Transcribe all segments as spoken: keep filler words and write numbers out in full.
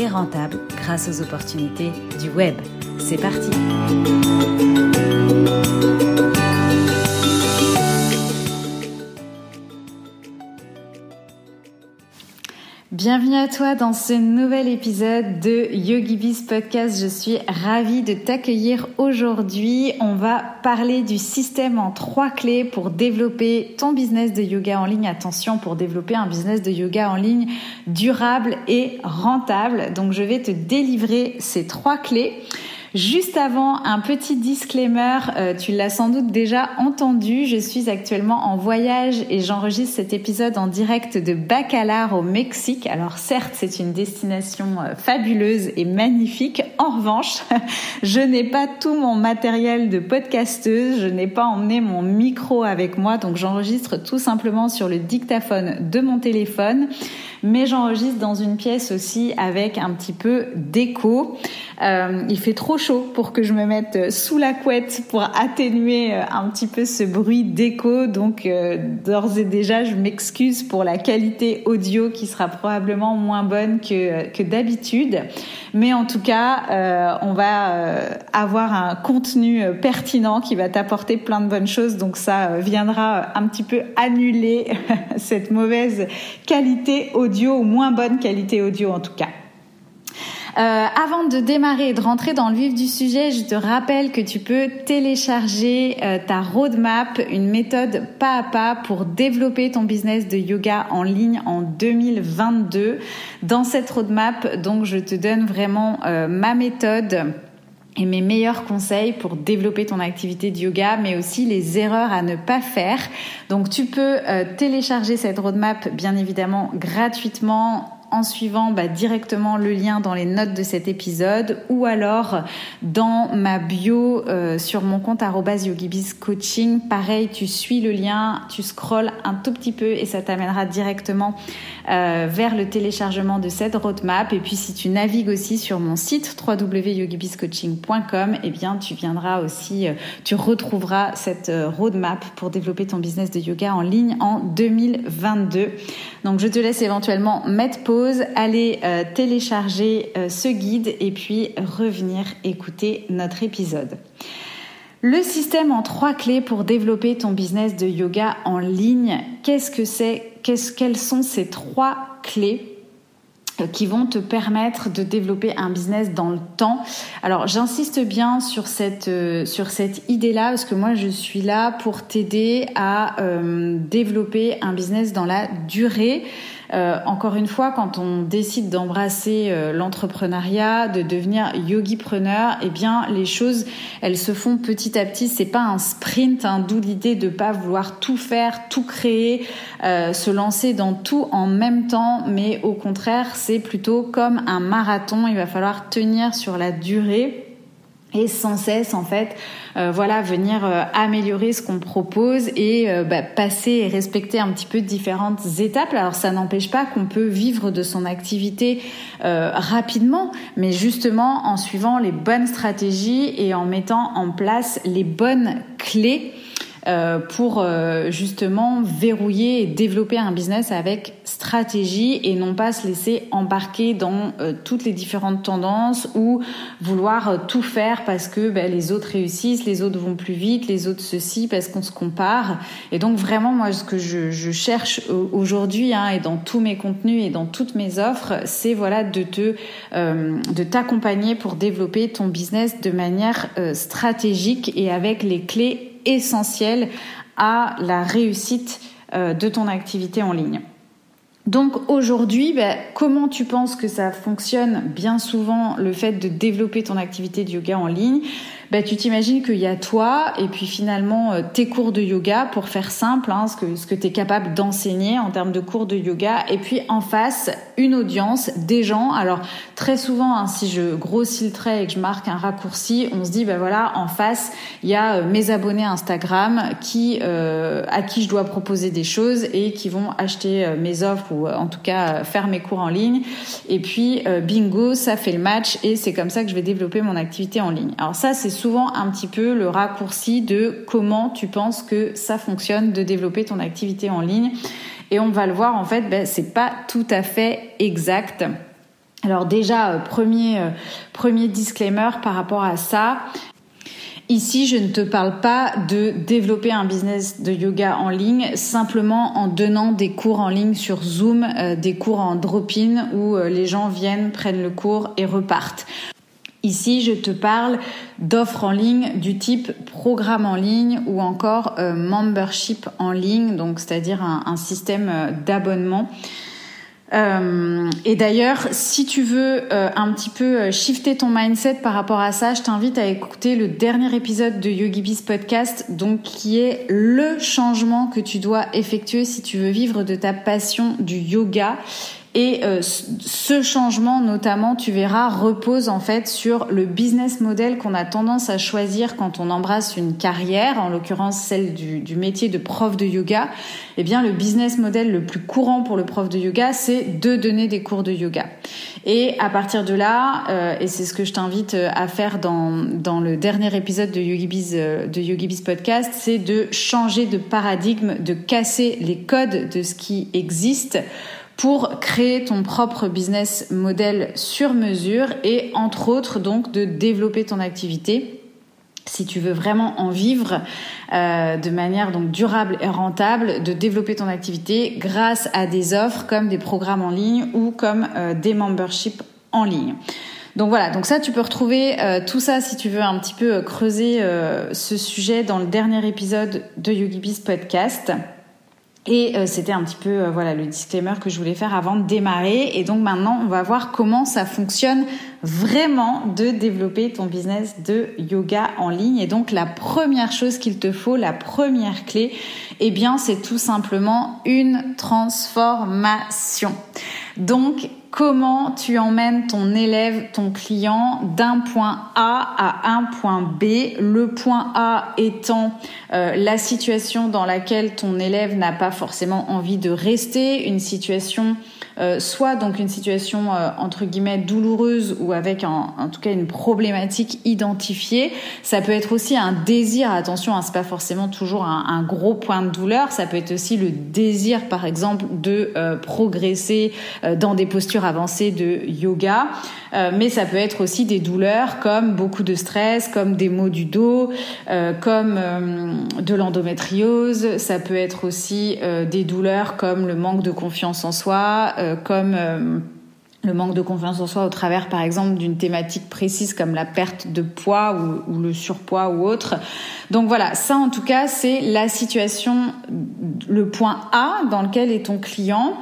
et rentable grâce aux opportunités du web. C'est parti! Bienvenue à toi dans ce nouvel épisode de YogiBiz Podcast. Je suis ravie de t'accueillir aujourd'hui. On va parler du système en trois clés pour développer ton business de yoga en ligne. Attention, pour développer un business de yoga en ligne durable et rentable. Donc, je vais te délivrer ces trois clés. Juste avant, un petit disclaimer, euh, tu l'as sans doute déjà entendu, je suis actuellement en voyage et j'enregistre cet épisode en direct de Bacalar au Mexique. Alors certes, c'est une destination fabuleuse et magnifique. En revanche, je n'ai pas tout mon matériel de podcasteuse, je n'ai pas emmené mon micro avec moi, donc j'enregistre tout simplement sur le dictaphone de mon téléphone. Mais j'enregistre dans une pièce aussi avec un petit peu d'écho. Euh, il fait trop chaud pour que je me mette sous la couette pour atténuer un petit peu ce bruit d'écho. Donc euh, d'ores et déjà, je m'excuse pour la qualité audio qui sera probablement moins bonne que, que d'habitude. Mais en tout cas, euh, on va euh, avoir un contenu pertinent qui va t'apporter plein de bonnes choses. Donc ça euh, viendra un petit peu annuler cette mauvaise qualité audio. Audio, moins bonne qualité audio en tout cas. Euh, avant de démarrer et de rentrer dans le vif du sujet, je te rappelle que tu peux télécharger euh, ta roadmap, une méthode pas à pas pour développer ton business de yoga en ligne en deux mille vingt-deux. Dans cette roadmap, donc, je te donne vraiment euh, ma méthode et mes meilleurs conseils pour développer ton activité de yoga, mais aussi les erreurs à ne pas faire. Donc tu peux euh, télécharger cette roadmap bien évidemment gratuitement en suivant bah, directement le lien dans les notes de cet épisode ou alors dans ma bio euh, sur mon compte arobase yogibizcoaching. Pareil, tu suis le lien, tu scrolles un tout petit peu et ça t'amènera directement euh, vers le téléchargement de cette roadmap. Et puis, si tu navigues aussi sur mon site w w w point yogibizcoaching point com, eh bien, tu viendras aussi, euh, tu retrouveras cette euh, roadmap pour développer ton business de yoga en ligne en deux mille vingt-deux. Donc, je te laisse éventuellement mettre pause, aller euh, télécharger euh, ce guide et puis revenir écouter notre épisode. Le système en trois clés pour développer ton business de yoga en ligne, qu'est-ce que c'est ? Qu'est-ce, quelles sont ces trois clés qui vont te permettre de développer un business dans le temps. Alors, j'insiste bien sur cette, euh, sur cette idée-là parce que moi, je suis là pour t'aider à euh, développer un business dans la durée. Euh, encore une fois, quand on décide d'embrasser euh, l'entrepreneuriat, de devenir yogipreneur, eh bien, les choses, elles se font petit à petit. C'est pas un sprint, hein, d'où l'idée de pas vouloir tout faire, tout créer, euh, se lancer dans tout en même temps, mais au contraire, c'est plutôt comme un marathon. Il va falloir tenir sur la durée et sans cesse, en fait, euh, voilà, venir euh, améliorer ce qu'on propose et euh, bah, passer et respecter un petit peu différentes étapes. Alors, ça n'empêche pas qu'on peut vivre de son activité euh, rapidement, mais justement en suivant les bonnes stratégies et en mettant en place les bonnes clés Euh, pour euh, justement verrouiller et développer un business avec stratégie et non pas se laisser embarquer dans euh, toutes les différentes tendances ou vouloir euh, tout faire parce que ben, les autres réussissent, les autres vont plus vite, les autres ceci parce qu'on se compare. Et donc vraiment, moi, ce que je, je cherche aujourd'hui hein, et dans tous mes contenus et dans toutes mes offres, c'est voilà de te euh, de t'accompagner pour développer ton business de manière euh, stratégique et avec les clés essentiel à la réussite de ton activité en ligne. Donc aujourd'hui, bah, comment tu penses que ça fonctionne bien souvent le fait de développer ton activité de yoga en ligne ? bah, tu t'imagines qu'il y a toi et puis finalement euh, tes cours de yoga, pour faire simple, hein, ce que, ce que tu es capable d'enseigner en termes de cours de yoga, et puis en face, une audience, des gens. Alors très souvent, hein, si je grossis le trait et que je marque un raccourci, on se dit, bah voilà, en face, il y a euh, mes abonnés Instagram qui, euh, à qui je dois proposer des choses et qui vont acheter euh, mes offres ou euh, en tout cas euh, faire mes cours en ligne. Et puis, euh, bingo, ça fait le match et c'est comme ça que je vais développer mon activité en ligne. Alors ça, c'est souvent un petit peu le raccourci de comment tu penses que ça fonctionne de développer ton activité en ligne. Et on va le voir, en fait, ben, c'est pas tout à fait exact. Alors déjà, euh, premier, euh, premier disclaimer par rapport à ça. Ici, je ne te parle pas de développer un business de yoga en ligne simplement en donnant des cours en ligne sur Zoom, euh, des cours en drop-in où euh, les gens viennent, prennent le cours et repartent. Ici, je te parle d'offres en ligne du type programme en ligne ou encore euh, membership en ligne, donc c'est-à-dire un, un système d'abonnement. Euh, et d'ailleurs, si tu veux euh, un petit peu shifter ton mindset par rapport à ça, je t'invite à écouter le dernier épisode de YogiBiz Podcast, donc qui est le changement que tu dois effectuer si tu veux vivre de ta passion du yoga. Et euh, ce changement, notamment, tu verras, repose en fait sur le business model qu'on a tendance à choisir quand on embrasse une carrière, en l'occurrence celle du, du métier de prof de yoga. Eh bien, le business model le plus courant pour le prof de yoga, c'est de donner des cours de yoga. Et à partir de là, euh, et c'est ce que je t'invite à faire dans dans le dernier épisode de YogiBiz euh, de YogiBiz Podcast, c'est de changer de paradigme, de casser les codes de ce qui existe, pour créer ton propre business model sur mesure et entre autres donc de développer ton activité si tu veux vraiment en vivre euh, de manière donc durable et rentable, de développer ton activité grâce à des offres comme des programmes en ligne ou comme euh, des memberships en ligne. Donc voilà, donc ça tu peux retrouver euh, tout ça si tu veux un petit peu euh, creuser euh, ce sujet dans le dernier épisode de YogiBiz Podcast. Et euh, c'était un petit peu euh, voilà le disclaimer que je voulais faire avant de démarrer. Et donc maintenant, on va voir comment ça fonctionne vraiment de développer ton business de yoga en ligne. Et donc la première chose qu'il te faut, la première clé, eh bien c'est tout simplement une transformation. Donc comment tu emmènes ton élève, ton client d'un point A à un point B. Le point A étant euh, la situation dans laquelle ton élève n'a pas forcément envie de rester, une situation euh, soit donc une situation euh, entre guillemets douloureuse ou avec un, en tout cas une problématique identifiée. Ça peut être aussi un désir, attention, hein, c'est pas forcément toujours un, un gros point de douleur, ça peut être aussi le désir par exemple de euh, progresser euh, dans des postures avancée de yoga, euh, mais ça peut être aussi des douleurs comme beaucoup de stress, comme des maux du dos, euh, comme euh, de l'endométriose, ça peut être aussi euh, des douleurs comme le manque de confiance en soi, euh, comme euh, le manque de confiance en soi au travers par exemple d'une thématique précise comme la perte de poids ou, ou le surpoids ou autre. Donc voilà, ça en tout cas c'est la situation, le point A dans lequel est ton client.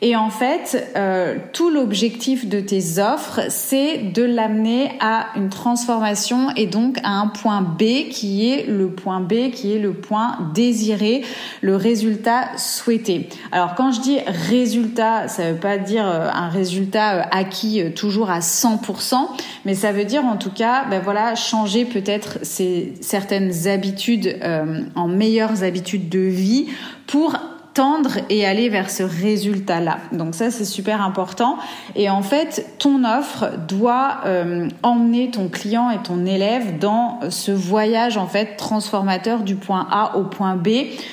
Et en fait, euh, tout l'objectif de tes offres, c'est de l'amener à une transformation et donc à un point B qui est le point B, qui est le point désiré, le résultat souhaité. Alors quand je dis résultat, ça veut pas dire un résultat acquis toujours à cent pour cent, mais ça veut dire en tout cas, ben voilà, changer peut-être ces certaines habitudes euh, en meilleures habitudes de vie pour tendre et aller vers ce résultat-là. Donc ça, c'est super important. Et en fait, ton offre doit euh, emmener ton client et ton élève dans ce voyage en fait transformateur du point A au point B.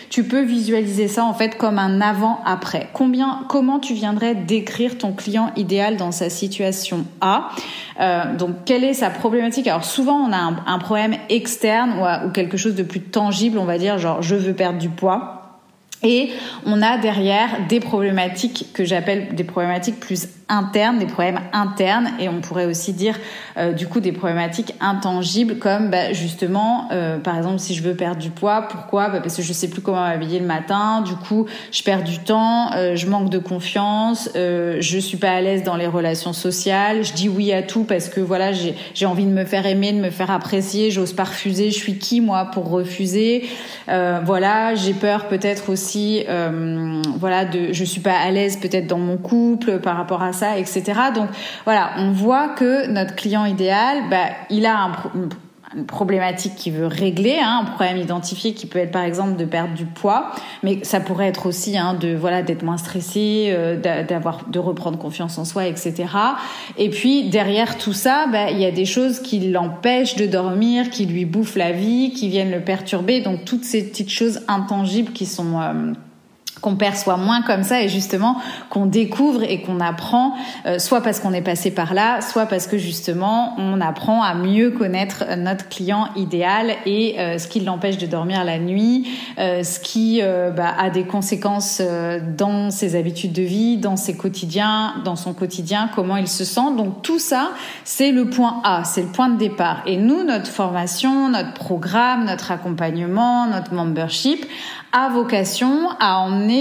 Tu peux visualiser ça en fait comme un avant-après. Combien, comment tu viendrais décrire ton client idéal dans sa situation A ? Euh, donc quelle est sa problématique ? Alors souvent, on a un, un problème externe ou, ou quelque chose de plus tangible, on va dire genre je veux perdre du poids. Et on a derrière des problématiques que j'appelle des problématiques plus internes, des problèmes internes, et on pourrait aussi dire euh, du coup des problématiques intangibles comme bah, justement euh, par exemple si je veux perdre du poids, pourquoi bah, parce que je sais plus comment m'habiller le matin, du coup je perds du temps, euh, je manque de confiance, euh, je suis pas à l'aise dans les relations sociales, je dis oui à tout parce que voilà j'ai j'ai envie de me faire aimer, de me faire apprécier, j'ose pas refuser, je suis qui moi pour refuser, euh, voilà j'ai peur peut-être aussi euh, voilà de je suis pas à l'aise peut-être dans mon couple par rapport à ça, et cetera. Donc voilà, on voit que notre client idéal, bah, il a un pro- une problématique qu'il veut régler, hein, un problème identifié qui peut être par exemple de perdre du poids, mais ça pourrait être aussi hein, de voilà d'être moins stressé, euh, d'avoir de reprendre confiance en soi, et cetera. Et puis derrière tout ça, bah, il y a des choses qui l'empêchent de dormir, qui lui bouffent la vie, qui viennent le perturber. Donc toutes ces petites choses intangibles qui sont euh, qu'on perçoit moins comme ça et justement qu'on découvre et qu'on apprend euh, soit parce qu'on est passé par là, soit parce que justement on apprend à mieux connaître notre client idéal et euh, ce qui l'empêche de dormir la nuit, euh, ce qui euh, bah, a des conséquences euh, dans ses habitudes de vie, dans ses quotidiens, dans son quotidien, comment il se sent. Donc tout ça, c'est le point A, c'est le point de départ. Et nous, notre formation, notre programme, notre accompagnement, notre membership a vocation à emmener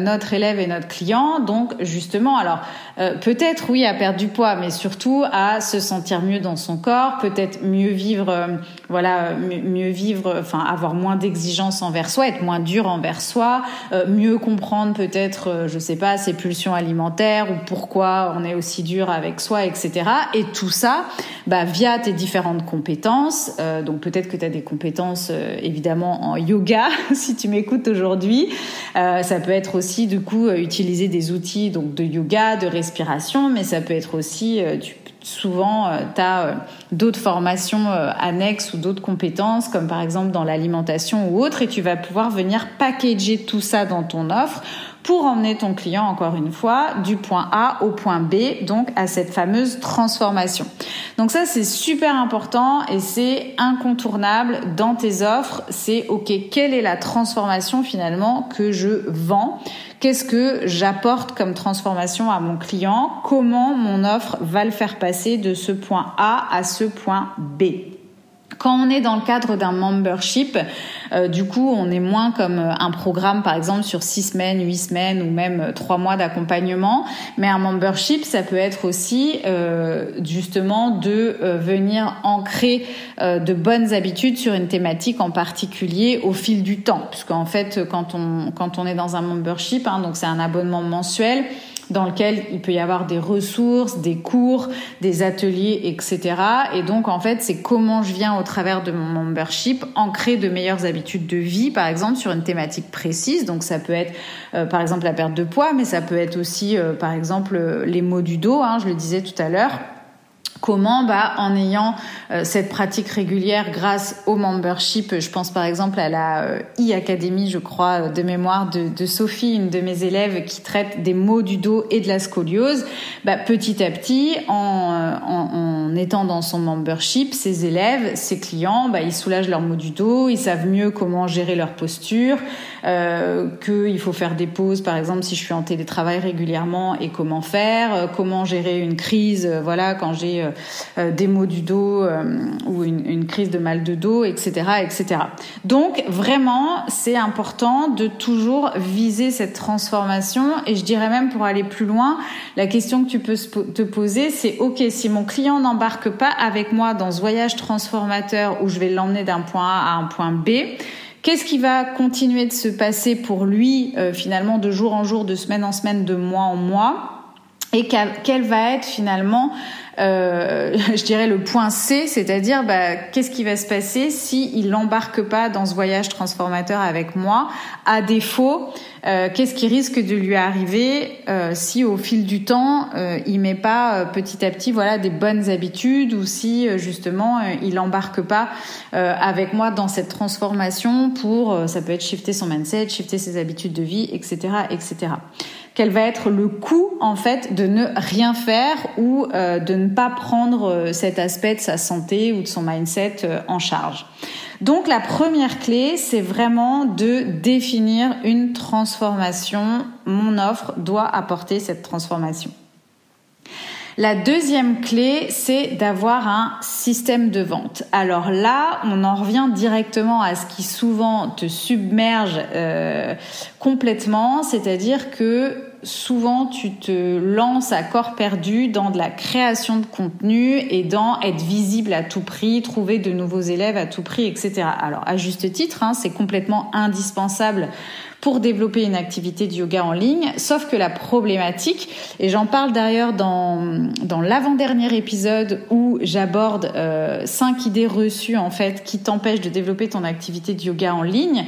notre élève et notre client, donc justement, alors euh, peut-être oui à perdre du poids, mais surtout à se sentir mieux dans son corps, peut-être mieux vivre, euh, voilà, mieux vivre, enfin avoir moins d'exigences envers soi, être moins dur envers soi, euh, mieux comprendre peut-être, euh, je sais pas, ses pulsions alimentaires ou pourquoi on est aussi dur avec soi, et cetera. Et tout ça, bah via tes différentes compétences. Euh, donc peut-être que tu as des compétences euh, évidemment en yoga, si tu m'écoutes aujourd'hui. Euh, Ça peut être aussi, du coup, utiliser des outils donc de yoga, de respiration, mais ça peut être aussi, tu, souvent, tu as d'autres formations annexes ou d'autres compétences, comme par exemple dans l'alimentation ou autre, et tu vas pouvoir venir packager tout ça dans ton offre pour emmener ton client, encore une fois, du point A au point B, donc à cette fameuse transformation. Donc ça, c'est super important et c'est incontournable dans tes offres. C'est OK, quelle est la transformation finalement que je vends ? Qu'est-ce que j'apporte comme transformation à mon client ? Comment mon offre va le faire passer de ce point A à ce point B ? Quand on est dans le cadre d'un membership, euh, du coup, on est moins comme un programme, par exemple, sur six semaines, huit semaines ou même trois mois d'accompagnement. Mais un membership, ça peut être aussi euh, justement de euh, venir ancrer euh, de bonnes habitudes sur une thématique en particulier au fil du temps. Puisqu'en fait, quand on quand on est dans un membership, hein, donc c'est un abonnement mensuel, dans lequel il peut y avoir des ressources, des cours, des ateliers, et cetera. Et donc, en fait, c'est comment je viens au travers de mon membership ancrer de meilleures habitudes de vie, par exemple, sur une thématique précise. Donc, ça peut être, euh, par exemple, la perte de poids, mais ça peut être aussi, euh, par exemple, euh, les maux du dos, hein, je le disais tout à l'heure. Comment, bah, en ayant euh, cette pratique régulière grâce au membership, je pense par exemple à la euh, e-académie, je crois, de mémoire de, de Sophie, une de mes élèves qui traite des maux du dos et de la scoliose, bah, petit à petit, en, euh, en, en étant dans son membership, ses élèves, ses clients, bah, ils soulagent leurs maux du dos, ils savent mieux comment gérer leur posture, euh, qu'il faut faire des pauses, par exemple, si je suis en télétravail régulièrement et comment faire, euh, comment gérer une crise, euh, voilà, quand j'ai euh, Euh, des maux du dos euh, ou une, une crise de mal de dos, et cetera, et cetera. Donc, vraiment, c'est important de toujours viser cette transformation. Et je dirais même, pour aller plus loin, la question que tu peux te poser, c'est « Ok, si mon client n'embarque pas avec moi dans ce voyage transformateur où je vais l'emmener d'un point A à un point B », qu'est-ce qui va continuer de se passer pour lui, euh, finalement, de jour en jour, de semaine en semaine, de mois en mois ? Et quel va être finalement, euh, je dirais, le point C, c'est-à-dire bah, qu'est-ce qui va se passer s'il n'embarque pas dans ce voyage transformateur avec moi ? À défaut, euh, qu'est-ce qui risque de lui arriver euh, si au fil du temps, euh, il met pas euh, petit à petit voilà, des bonnes habitudes ou si euh, justement, euh, il n'embarque pas euh, avec moi dans cette transformation pour, euh, ça peut être shifter son mindset, shifter ses habitudes de vie, et cetera, et cetera. Quel va être le coût en fait de ne rien faire ou euh, de ne pas prendre cet aspect de sa santé ou de son mindset euh, en charge. Donc la première clé, c'est vraiment de définir une transformation. Mon offre doit apporter cette transformation. La deuxième clé, c'est d'avoir un système de vente. Alors là, on en revient directement à ce qui souvent te submerge euh, complètement, c'est-à-dire que souvent tu te lances à corps perdu dans de la création de contenu et dans être visible à tout prix, trouver de nouveaux élèves à tout prix, et cetera. Alors à juste titre, hein, c'est complètement indispensable pour développer une activité de yoga en ligne, sauf que la problématique, et j'en parle d'ailleurs dans dans l'avant-dernier épisode où j'aborde euh, cinq idées reçues en fait qui t'empêchent de développer ton activité de yoga en ligne.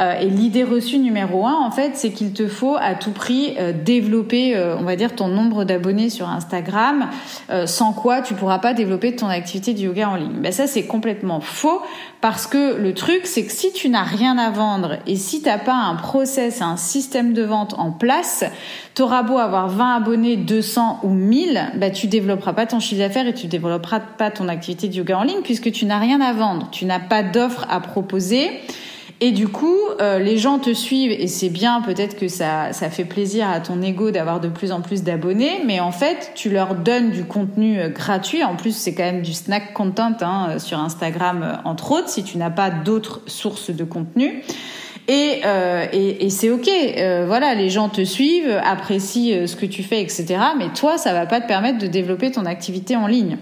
Euh, et l'idée reçue numéro un en fait, c'est qu'il te faut à tout prix euh, développer, euh, on va dire, ton nombre d'abonnés sur Instagram, euh, sans quoi tu pourras pas développer ton activité de yoga en ligne. Ben ça c'est complètement faux, parce que le truc c'est que si tu n'as rien à vendre et si t'as pas un process, un système de vente en place, t'auras beau avoir vingt abonnés, deux cents ou mille, bah, tu développeras pas ton chiffre d'affaires et tu développeras pas ton activité de yoga en ligne puisque tu n'as rien à vendre, tu n'as pas d'offre à proposer. Et du coup, euh, les gens te suivent et c'est bien, peut-être que ça, ça fait plaisir à ton ego d'avoir de plus en plus d'abonnés, mais en fait, tu leur donnes du contenu euh, gratuit. En plus, c'est quand même du snack content hein, sur Instagram, euh, entre autres, si tu n'as pas d'autres sources de contenu. Et, euh, et, et c'est ok, euh, voilà, les gens te suivent, apprécient ce que tu fais, et cetera. Mais toi, ça va pas te permettre de développer ton activité en ligne.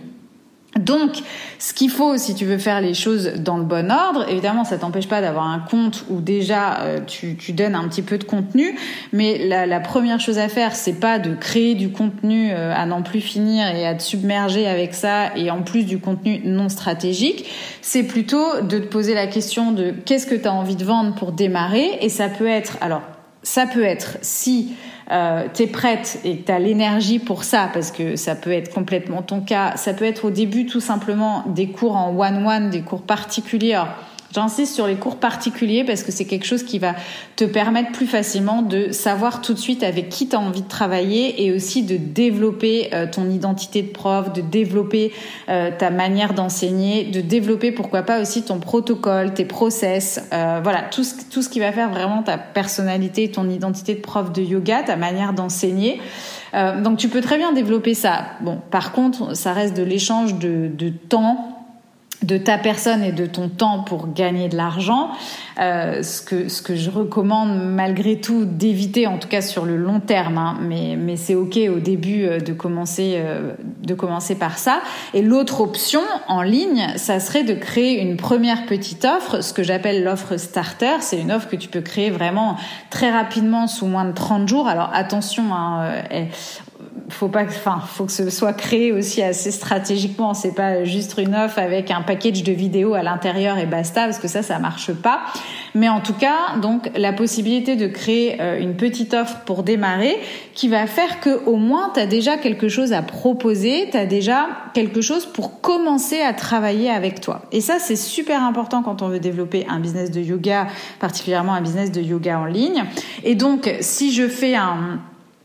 Donc, ce qu'il faut, si tu veux faire les choses dans le bon ordre, évidemment, ça t'empêche pas d'avoir un compte où déjà euh, tu, tu donnes un petit peu de contenu. Mais la, la première chose à faire, c'est pas de créer du contenu euh, à n'en plus finir et à te submerger avec ça, et en plus du contenu non stratégique. C'est plutôt de te poser la question de qu'est-ce que tu as envie de vendre pour démarrer. Et ça peut être, alors, ça peut être si Euh, t'es prête et t'as l'énergie pour ça, parce que ça peut être complètement ton cas. Ça peut être au début tout simplement des cours en one-one, des cours particuliers. Alors, j'insiste sur les cours particuliers parce que c'est quelque chose qui va te permettre plus facilement de savoir tout de suite avec qui t'as envie de travailler et aussi de développer euh, ton identité de prof, de développer euh, ta manière d'enseigner, de développer pourquoi pas aussi ton protocole, tes process, euh, voilà, tout ce, tout ce qui va faire vraiment ta personnalité, ton identité de prof de yoga, ta manière d'enseigner. Euh, donc tu peux très bien développer ça. Bon, par contre, ça reste de l'échange de, de temps, de ta personne et de ton temps pour gagner de l'argent, euh, ce que ce que je recommande malgré tout d'éviter, en tout cas sur le long terme, hein, mais mais c'est ok au début euh, de commencer euh, de commencer par ça. Et l'autre option en ligne, ça serait de créer une première petite offre, ce que j'appelle l'offre starter. C'est une offre que tu peux créer vraiment très rapidement sous moins de trente jours. Alors attention, hein, euh, elle, faut pas, enfin, faut que ce soit créé aussi assez stratégiquement. C'est pas juste une offre avec un package de vidéos à l'intérieur et basta, parce que ça, ça marche pas. Mais en tout cas, donc, la possibilité de créer une petite offre pour démarrer qui va faire que, au moins, t'as déjà quelque chose à proposer, t'as déjà quelque chose pour commencer à travailler avec toi. Et ça, c'est super important quand on veut développer un business de yoga, particulièrement un business de yoga en ligne. Et donc, si je fais un,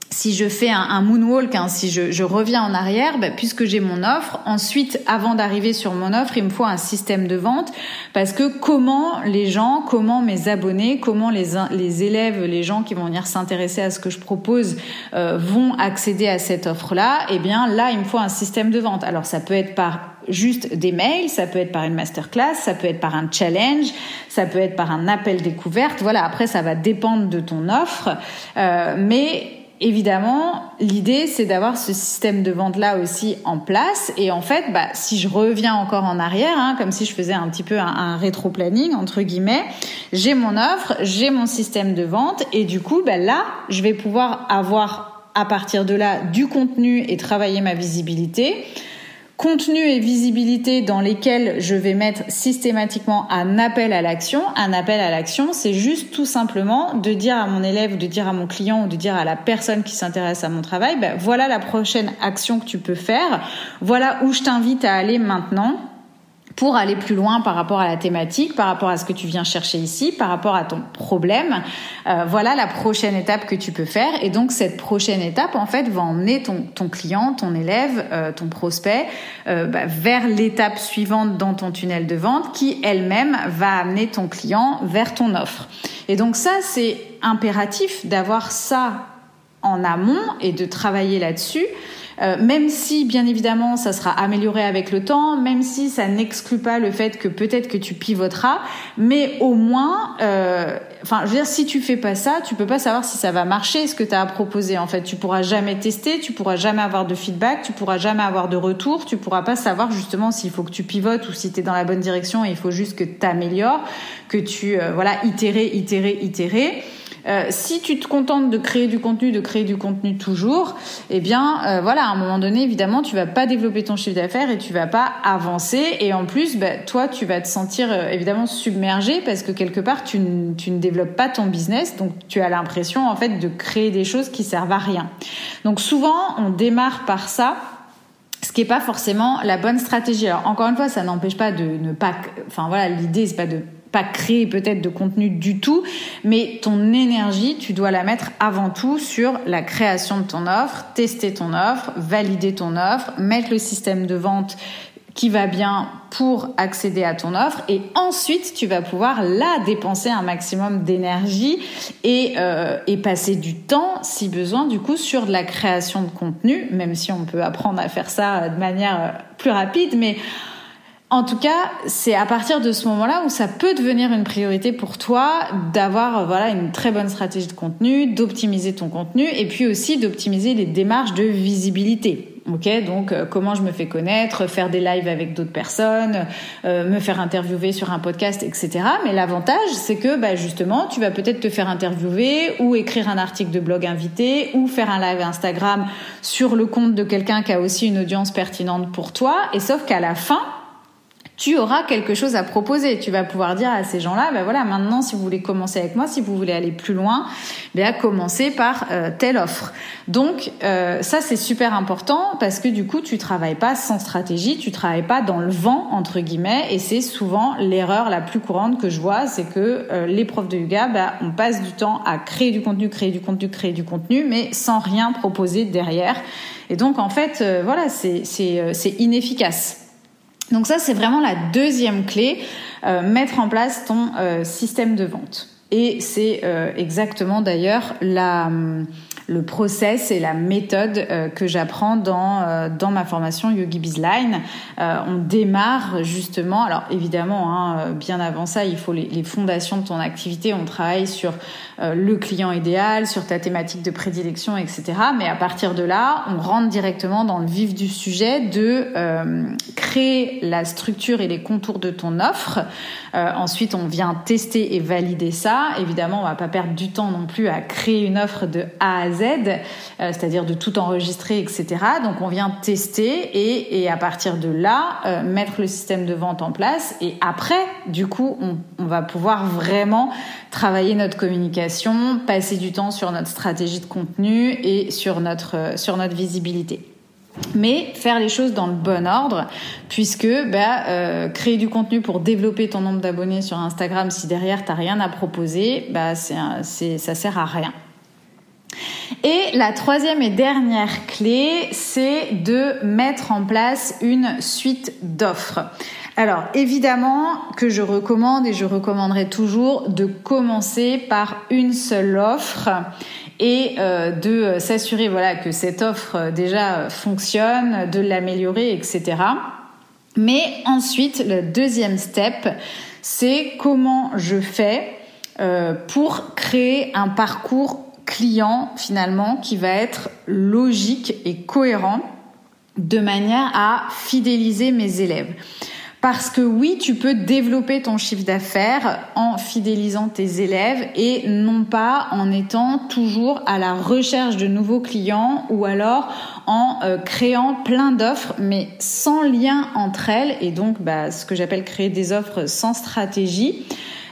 Si je fais un, un moonwalk, hein, si je, je reviens en arrière, bah, puisque j'ai mon offre, ensuite, avant d'arriver sur mon offre, il me faut un système de vente, parce que comment les gens, comment mes abonnés, comment les, les élèves, les gens qui vont venir s'intéresser à ce que je propose euh, vont accéder à cette offre-là, eh bien là, il me faut un système de vente. Alors, ça peut être par juste des mails, ça peut être par une masterclass, ça peut être par un challenge, ça peut être par un appel découverte. Voilà, après, ça va dépendre de ton offre, euh, mais évidemment, l'idée, c'est d'avoir ce système de vente-là aussi en place. Et en fait, bah, si je reviens encore en arrière, hein, comme si je faisais un petit peu un, un rétro-planning, entre guillemets, j'ai mon offre, j'ai mon système de vente. Et du coup, bah, là, je vais pouvoir avoir, à partir de là, du contenu et travailler ma visibilité. Contenu et visibilité dans lesquels je vais mettre systématiquement un appel à l'action. Un appel à l'action, c'est juste tout simplement de dire à mon élève, de dire à mon client ou de dire à la personne qui s'intéresse à mon travail, ben voilà la prochaine action que tu peux faire, voilà où je t'invite à aller maintenant pour aller plus loin par rapport à la thématique, par rapport à ce que tu viens chercher ici, par rapport à ton problème. Euh, voilà la prochaine étape que tu peux faire. Et donc, cette prochaine étape, en fait, va emmener ton, ton client, ton élève, euh, ton prospect euh, bah, vers l'étape suivante dans ton tunnel de vente qui, elle-même, va amener ton client vers ton offre. Et donc, ça, c'est impératif d'avoir ça en amont et de travailler là-dessus. euh, même si bien évidemment ça sera amélioré avec le temps, même si ça n'exclut pas le fait que peut-être que tu pivoteras, mais au moins euh, enfin je veux dire, si tu fais pas ça, tu peux pas savoir si ça va marcher ce que tu as à proposer. En fait, tu pourras jamais tester, tu pourras jamais avoir de feedback, tu pourras jamais avoir de retour, tu pourras pas savoir justement s'il faut que tu pivotes ou si tu es dans la bonne direction et il faut juste que tu améliores, que tu euh, voilà, itérer, itérer, itérer. Euh, si tu te contentes de créer du contenu, de créer du contenu toujours, eh bien, euh, voilà, à un moment donné, évidemment, tu vas pas développer ton chiffre d'affaires et tu vas pas avancer. Et en plus, bah, toi, tu vas te sentir euh, évidemment submergé parce que quelque part, tu ne, tu ne développes pas ton business. Donc, tu as l'impression, en fait, de créer des choses qui servent à rien. Donc, souvent, on démarre par ça. Ce qui est pas forcément la bonne stratégie. Alors, encore une fois, ça n'empêche pas de ne pas, enfin, voilà, l'idée, c'est pas de pas créer peut-être de contenu du tout, mais ton énergie, tu dois la mettre avant tout sur la création de ton offre, tester ton offre, valider ton offre, mettre le système de vente qui va bien pour accéder à ton offre, et ensuite tu vas pouvoir là dépenser un maximum d'énergie et, euh, et passer du temps si besoin du coup sur de la création de contenu, même si on peut apprendre à faire ça de manière plus rapide, mais en tout cas, c'est à partir de ce moment-là où ça peut devenir une priorité pour toi d'avoir, voilà, une très bonne stratégie de contenu, d'optimiser ton contenu et puis aussi d'optimiser les démarches de visibilité. Ok, donc euh, comment je me fais connaître, faire des lives avec d'autres personnes, euh, me faire interviewer sur un podcast, et cetera. Mais l'avantage, c'est que bah, justement, tu vas peut-être te faire interviewer ou écrire un article de blog invité ou faire un live Instagram sur le compte de quelqu'un qui a aussi une audience pertinente pour toi. Et sauf qu'à la fin, tu auras quelque chose à proposer. Tu vas pouvoir dire à ces gens-là, ben voilà, maintenant, si vous voulez commencer avec moi, si vous voulez aller plus loin, ben commencez par euh, telle offre. Donc, euh, ça, c'est super important parce que du coup, tu travailles pas sans stratégie, tu travailles pas dans le vent, entre guillemets, et c'est souvent l'erreur la plus courante que je vois, c'est que euh, les profs de yoga, ben, on passe du temps à créer du contenu, créer du contenu, créer du contenu, mais sans rien proposer derrière. Et donc, en fait, euh, voilà, c'est, c'est, euh, c'est inefficace. Donc ça, c'est vraiment la deuxième clé, euh, mettre en place ton euh, système de vente. Et c'est euh, exactement d'ailleurs la, le process et la méthode euh, que j'apprends dans euh, dans ma formation YogiBiz Line. Euh, on démarre justement, alors évidemment, hein, bien avant ça, il faut les, les fondations de ton activité. On travaille sur euh, le client idéal, sur ta thématique de prédilection, et cetera. Mais à partir de là, on rentre directement dans le vif du sujet de euh, créer la structure et les contours de ton offre. Euh, ensuite, on vient tester et valider ça. Évidemment, on va pas perdre du temps non plus à créer une offre de A à Z, euh, c'est-à-dire de tout enregistrer, et cetera. Donc, on vient tester et, et à partir de là, euh, mettre le système de vente en place. Et après, du coup, on, on va pouvoir vraiment travailler notre communication, passer du temps sur notre stratégie de contenu et sur notre, euh, sur notre visibilité. Mais faire les choses dans le bon ordre, puisque bah, euh, créer du contenu pour développer ton nombre d'abonnés sur Instagram, si derrière t'as rien à proposer, bah c'est, un, c'est ça sert à rien. Et la troisième et dernière clé, c'est de mettre en place une suite d'offres. Alors évidemment que je recommande et je recommanderai toujours de commencer par une seule offre. Et euh, de s'assurer voilà que cette offre euh, déjà fonctionne, de l'améliorer, et cetera. Mais ensuite, le deuxième step, c'est comment je fais euh, pour créer un parcours client finalement qui va être logique et cohérent de manière à fidéliser mes élèves. Parce que oui, tu peux développer ton chiffre d'affaires en fidélisant tes élèves et non pas en étant toujours à la recherche de nouveaux clients ou alors en euh, créant plein d'offres mais sans lien entre elles et donc bah, ce que j'appelle créer des offres sans stratégie.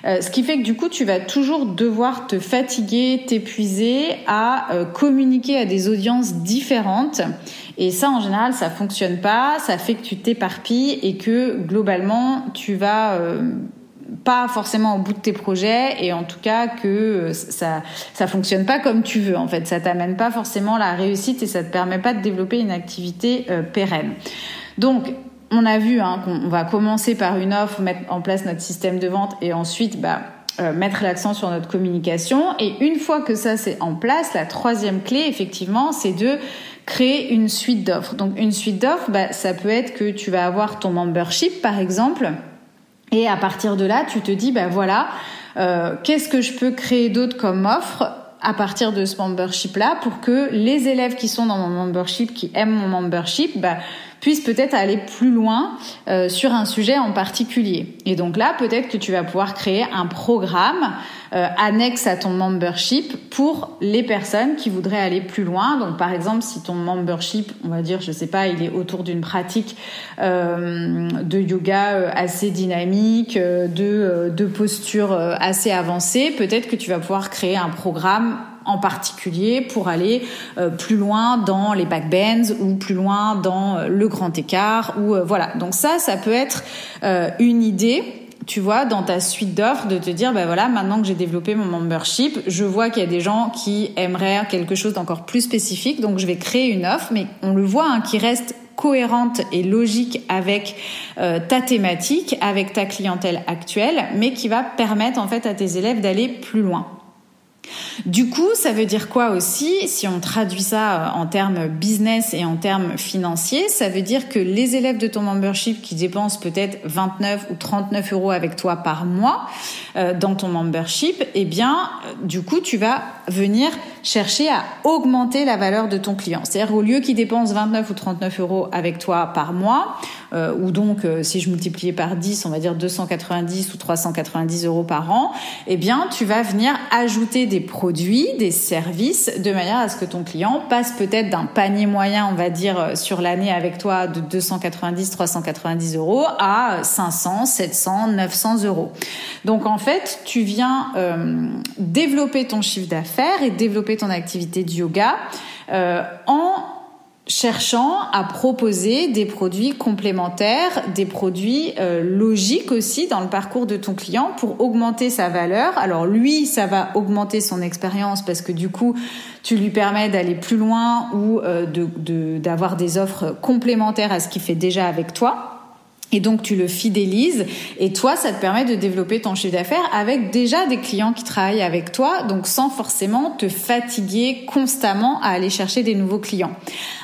Euh, ce qui fait que du coup, tu vas toujours devoir te fatiguer, t'épuiser à euh, communiquer à des audiences différentes. Et ça, en général, ça fonctionne pas. Ça fait que tu t'éparpilles et que globalement, tu vas euh, pas forcément au bout de tes projets et en tout cas que euh, ça ça fonctionne pas comme tu veux. En fait, ça t'amène pas forcément la réussite et ça te permet pas de développer une activité euh, pérenne. Donc on a vu hein, qu'on va commencer par une offre, mettre en place notre système de vente et ensuite bah, euh, mettre l'accent sur notre communication. Et une fois que ça c'est en place, la troisième clé, effectivement, c'est de créer une suite d'offres. Donc une suite d'offres, bah, ça peut être que tu vas avoir ton membership par exemple, et à partir de là, tu te dis, bah voilà, euh, qu'est-ce que je peux créer d'autre comme offre à partir de ce membership-là pour que les élèves qui sont dans mon membership, qui aiment mon membership, bah, puissent peut-être aller plus loin euh, sur un sujet en particulier. Et donc là, peut-être que tu vas pouvoir créer un programme euh, annexe à ton membership pour les personnes qui voudraient aller plus loin. Donc par exemple, si ton membership, on va dire, je sais pas, il est autour d'une pratique euh, de yoga assez dynamique, de, de posture assez avancée, peut-être que tu vas pouvoir créer un programme en particulier pour aller euh, plus loin dans les backbends ou plus loin dans euh, le grand écart ou euh, voilà. Donc ça, ça peut être euh, une idée, tu vois, dans ta suite d'offres, de te dire, ben voilà, maintenant que j'ai développé mon membership, je vois qu'il y a des gens qui aimeraient quelque chose d'encore plus spécifique, donc je vais créer une offre, mais on le voit, hein, qui reste cohérente et logique avec euh, ta thématique, avec ta clientèle actuelle, mais qui va permettre en fait à tes élèves d'aller plus loin. Du coup, ça veut dire quoi aussi? Si on traduit ça en termes business et en termes financiers, ça veut dire que les élèves de ton membership qui dépensent peut-être vingt-neuf ou trente-neuf euros avec toi par mois euh, dans ton membership, eh bien, du coup, tu vas venir chercher à augmenter la valeur de ton client. C'est-à-dire, au lieu qu'il dépense vingt-neuf ou trente-neuf euros avec toi par mois, euh, ou donc, euh, si je multipliais par dix, on va dire deux cent quatre-vingt-dix ou trois cent quatre-vingt-dix euros par an, eh bien, tu vas venir ajouter des des produits, des services, de manière à ce que ton client passe peut-être d'un panier moyen, on va dire, sur l'année avec toi de deux cent quatre-vingt-dix, trois cent quatre-vingt-dix euros à cinq cents, sept cents, neuf cents euros. Donc, en fait, tu viens euh, développer ton chiffre d'affaires et développer ton activité de yoga euh, en cherchant à proposer des produits complémentaires, des produits euh, logiques aussi dans le parcours de ton client pour augmenter sa valeur. Alors lui, ça va augmenter son expérience parce que du coup, tu lui permets d'aller plus loin ou euh, de, de, d'avoir des offres complémentaires à ce qu'il fait déjà avec toi. Et donc, tu le fidélises et toi, ça te permet de développer ton chiffre d'affaires avec déjà des clients qui travaillent avec toi, donc sans forcément te fatiguer constamment à aller chercher des nouveaux clients.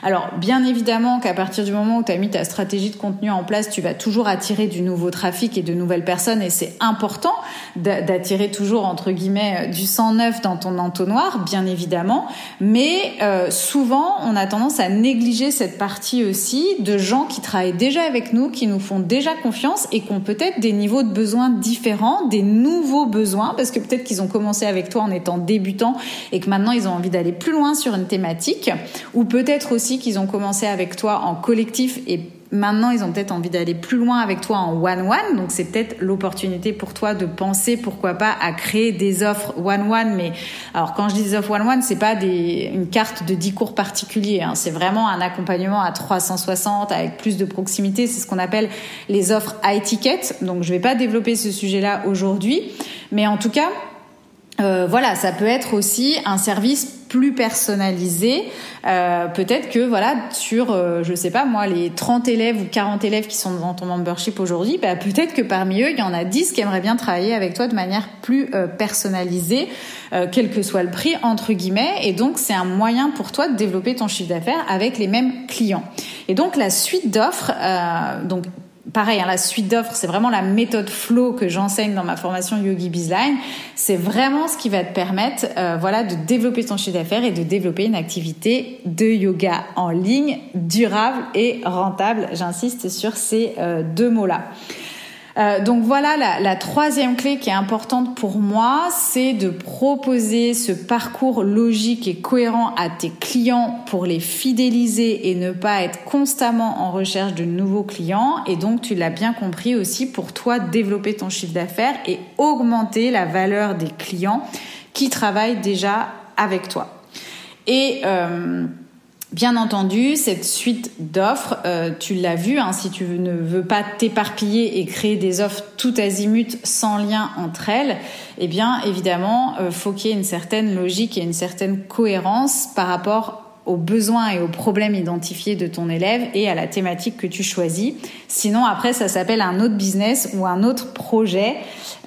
Alors, bien évidemment qu'à partir du moment où tu as mis ta stratégie de contenu en place, tu vas toujours attirer du nouveau trafic et de nouvelles personnes et c'est important d'attirer toujours, entre guillemets, du sang neuf dans ton entonnoir, bien évidemment. Mais euh, souvent, on a tendance à négliger cette partie aussi de gens qui travaillent déjà avec nous, qui nous font déjà confiance et qui ont peut-être des niveaux de besoins différents, des nouveaux besoins, parce que peut-être qu'ils ont commencé avec toi en étant débutants et que maintenant ils ont envie d'aller plus loin sur une thématique, ou peut-être aussi qu'ils ont commencé avec toi en collectif et maintenant, ils ont peut-être envie d'aller plus loin avec toi en one-one. Donc, c'est peut-être l'opportunité pour toi de penser, pourquoi pas, à créer des offres one-one. Mais alors, quand je dis des offres one-one, c'est pas des, une carte de dix cours particuliers, hein. C'est vraiment un accompagnement à trois cent soixante avec plus de proximité. C'est ce qu'on appelle les offres à étiquette. Donc, je vais pas développer ce sujet-là aujourd'hui. Mais en tout cas, euh, voilà, ça peut être aussi un service plus personnalisé. Euh, peut-être que voilà, sur euh, je sais pas moi, les trente élèves ou quarante élèves qui sont dans ton membership aujourd'hui, bah, peut-être que parmi eux, il y en a dix qui aimeraient bien travailler avec toi de manière plus euh, personnalisée, euh, quel que soit le prix, entre guillemets. Et donc, c'est un moyen pour toi de développer ton chiffre d'affaires avec les mêmes clients. Et donc, la suite d'offres, euh, donc pareil, hein, la suite d'offres, c'est vraiment la méthode flow que j'enseigne dans ma formation YogiBiz Line. C'est vraiment ce qui va te permettre euh, voilà, de développer ton chiffre d'affaires et de développer une activité de yoga en ligne durable et rentable. J'insiste sur ces euh, deux mots-là. Euh, donc voilà, la, la troisième clé qui est importante pour moi, c'est de proposer ce parcours logique et cohérent à tes clients pour les fidéliser et ne pas être constamment en recherche de nouveaux clients. Et donc, tu l'as bien compris aussi, pour toi, développer ton chiffre d'affaires et augmenter la valeur des clients qui travaillent déjà avec toi. Et... Euh, Bien entendu, cette suite d'offres, euh, tu l'as vu, hein, si tu ne veux pas t'éparpiller et créer des offres tout azimut sans lien entre elles, eh bien évidemment, euh, faut qu'il y ait une certaine logique et une certaine cohérence par rapport aux besoins et aux problèmes identifiés de ton élève et à la thématique que tu choisis. Sinon, après, ça s'appelle un autre business ou un autre projet,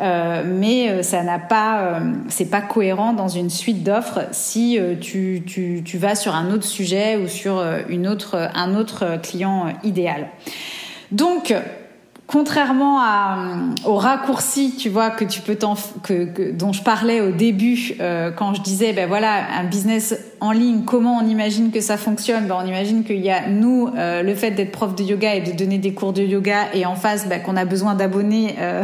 euh, mais ça n'a pas, euh, c'est pas cohérent dans une suite d'offres si euh, tu, tu, tu vas sur un autre sujet ou sur euh, une autre, un autre client euh, idéal. Donc, contrairement à, euh, au raccourci, tu vois, que tu peux t'en, que, que, dont je parlais au début, euh, quand je disais, ben voilà, un business en ligne, comment on imagine que ça fonctionne? Ben, on imagine qu'il y a, nous, euh, le fait d'être prof de yoga et de donner des cours de yoga, et en face, ben, qu'on a besoin d'abonnés euh,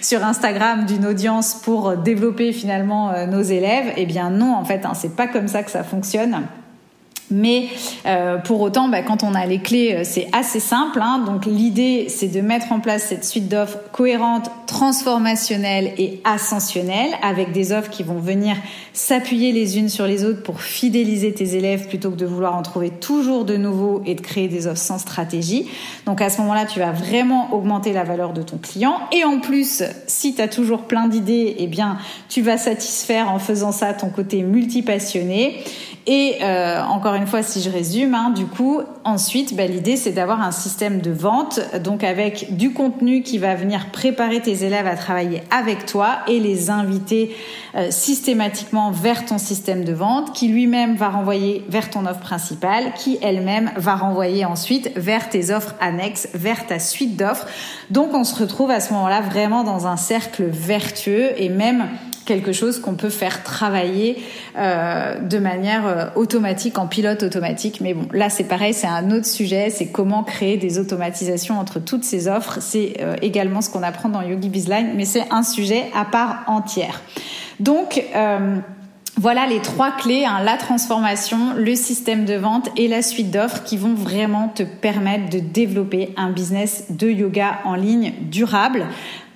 sur Instagram d'une audience pour développer finalement euh, nos élèves. Eh bien non, en fait, hein, c'est pas comme ça que ça fonctionne. Mais euh, pour autant, bah, quand on a les clés, c'est assez simple, hein. Donc l'idée, c'est de mettre en place cette suite d'offres cohérentes, transformationnelles et ascensionnelles, avec des offres qui vont venir s'appuyer les unes sur les autres pour fidéliser tes élèves plutôt que de vouloir en trouver toujours de nouveaux et de créer des offres sans stratégie. Donc à ce moment-là, tu vas vraiment augmenter la valeur de ton client. Et en plus, si tu as toujours plein d'idées, eh bien, tu vas satisfaire en faisant ça ton côté multipassionné. Et euh, encore une fois, si je résume, hein, du coup, ensuite, bah, l'idée, c'est d'avoir un système de vente, donc avec du contenu qui va venir préparer tes élèves à travailler avec toi et les inviter euh, systématiquement vers ton système de vente, qui lui-même va renvoyer vers ton offre principale, qui elle-même va renvoyer ensuite vers tes offres annexes, vers ta suite d'offres. Donc, on se retrouve à ce moment-là vraiment dans un cercle vertueux et même quelque chose qu'on peut faire travailler euh, de manière euh, automatique, en pilote automatique. Mais bon, là, c'est pareil, c'est un autre sujet, c'est comment créer des automatisations entre toutes ces offres. C'est euh, également ce qu'on apprend dans YogiBiz Line, mais c'est un sujet à part entière. Donc, euh, voilà les trois clés, hein, la transformation, le système de vente et la suite d'offres qui vont vraiment te permettre de développer un business de yoga en ligne durable,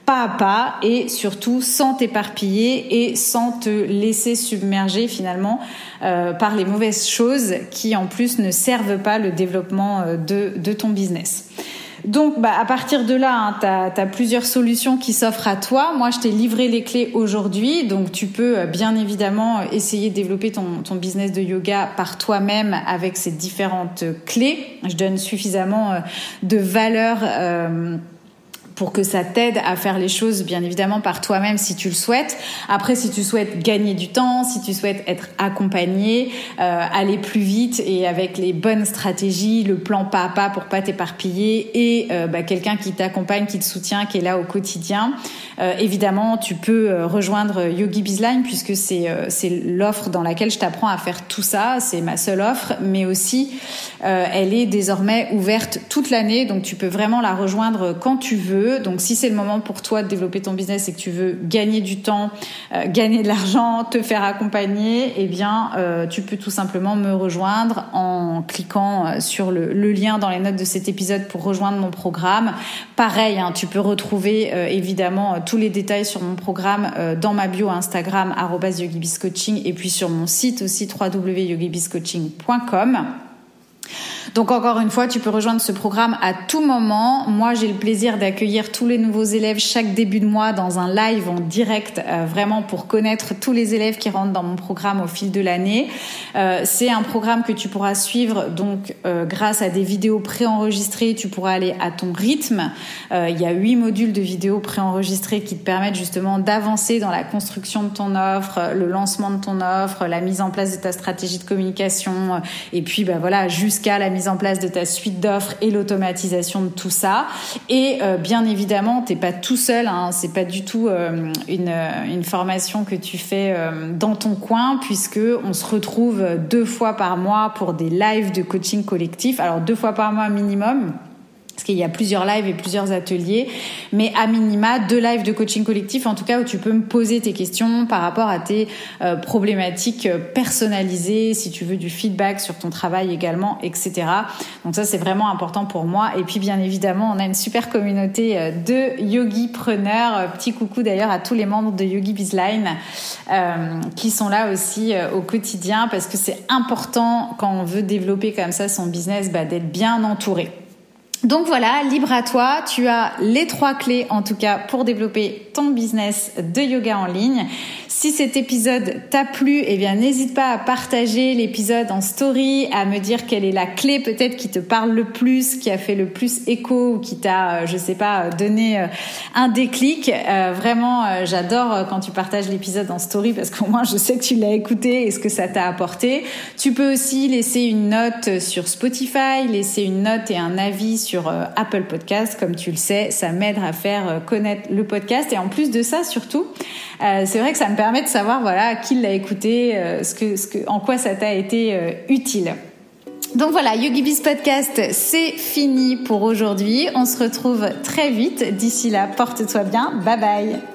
pas à pas, et surtout sans t'éparpiller et sans te laisser submerger finalement euh, par les mauvaises choses qui en plus ne servent pas le développement de, de ton business. Donc, bah, à partir de là, hein, t'as, t'as plusieurs solutions qui s'offrent à toi. Moi, je t'ai livré les clés aujourd'hui. Donc, tu peux bien évidemment essayer de développer ton, ton business de yoga par toi-même avec ces différentes clés. Je donne suffisamment de valeur euh, pour que ça t'aide à faire les choses, bien évidemment, par toi-même si tu le souhaites. Après, si tu souhaites gagner du temps, si tu souhaites être accompagné, euh, aller plus vite et avec les bonnes stratégies, le plan pas à pas pour pas t'éparpiller et euh, bah, quelqu'un qui t'accompagne, qui te soutient, qui est là au quotidien, euh, évidemment, tu peux rejoindre YogiBiz Line puisque c'est, euh, c'est l'offre dans laquelle je t'apprends à faire tout ça. C'est ma seule offre, mais aussi, euh, elle est désormais ouverte toute l'année, donc tu peux vraiment la rejoindre quand tu veux. Donc, si c'est le moment pour toi de développer ton business et que tu veux gagner du temps, euh, gagner de l'argent, te faire accompagner, eh bien, euh, tu peux tout simplement me rejoindre en cliquant sur le, le lien dans les notes de cet épisode pour rejoindre mon programme. Pareil, hein, tu peux retrouver euh, évidemment tous les détails sur mon programme euh, dans ma bio Instagram arobase yogibizcoaching et puis sur mon site aussi w w w point yogibizcoaching point com. Donc encore une fois, tu peux rejoindre ce programme à tout moment. Moi, j'ai le plaisir d'accueillir tous les nouveaux élèves chaque début de mois dans un live en direct, euh, vraiment pour connaître tous les élèves qui rentrent dans mon programme au fil de l'année. Euh, c'est un programme que tu pourras suivre donc euh, grâce à des vidéos préenregistrées. Tu pourras aller à ton rythme. Euh, il y a huit modules de vidéos préenregistrées qui te permettent justement d'avancer dans la construction de ton offre, le lancement de ton offre, la mise en place de ta stratégie de communication, et puis bah voilà, jusqu'à la mise en place de ta suite d'offres et l'automatisation de tout ça. Et euh, bien évidemment, t'es pas tout seul, hein, c'est pas du tout euh, une, une formation que tu fais euh, dans ton coin, puisque on se retrouve deux fois par mois pour des lives de coaching collectif. Alors deux fois par mois minimum, parce qu'il y a plusieurs lives et plusieurs ateliers, mais à minima, deux lives de coaching collectif, en tout cas, où tu peux me poser tes questions par rapport à tes euh, problématiques personnalisées, si tu veux du feedback sur ton travail également, et cetera. Donc ça, c'est vraiment important pour moi. Et puis, bien évidemment, on a une super communauté de yogipreneurs. Petit coucou d'ailleurs à tous les membres de YogiBiz Line euh, qui sont là aussi euh, au quotidien, parce que c'est important, quand on veut développer comme ça son business, bah, d'être bien entouré. Donc voilà, libre à toi, tu as les trois clés en tout cas pour développer ton business de yoga en ligne. Si cet épisode t'a plu, eh bien, n'hésite pas à partager l'épisode en story, à me dire quelle est la clé peut-être qui te parle le plus, qui a fait le plus écho ou qui t'a, je sais pas, donné un déclic. Euh, vraiment, j'adore quand tu partages l'épisode en story parce qu'au moins, je sais que tu l'as écouté et ce que ça t'a apporté. Tu peux aussi laisser une note sur Spotify, laisser une note et un avis sur Apple Podcast. Comme tu le sais, ça m'aide à faire connaître le podcast. Et en plus de ça, surtout, euh, c'est vrai que ça me permet de savoir voilà qui l'a écouté, euh, ce que, ce que, en quoi ça t'a été euh, utile. Donc voilà, YogiBiz Podcast, c'est fini pour aujourd'hui. On se retrouve très vite. D'ici là, porte-toi bien. Bye bye.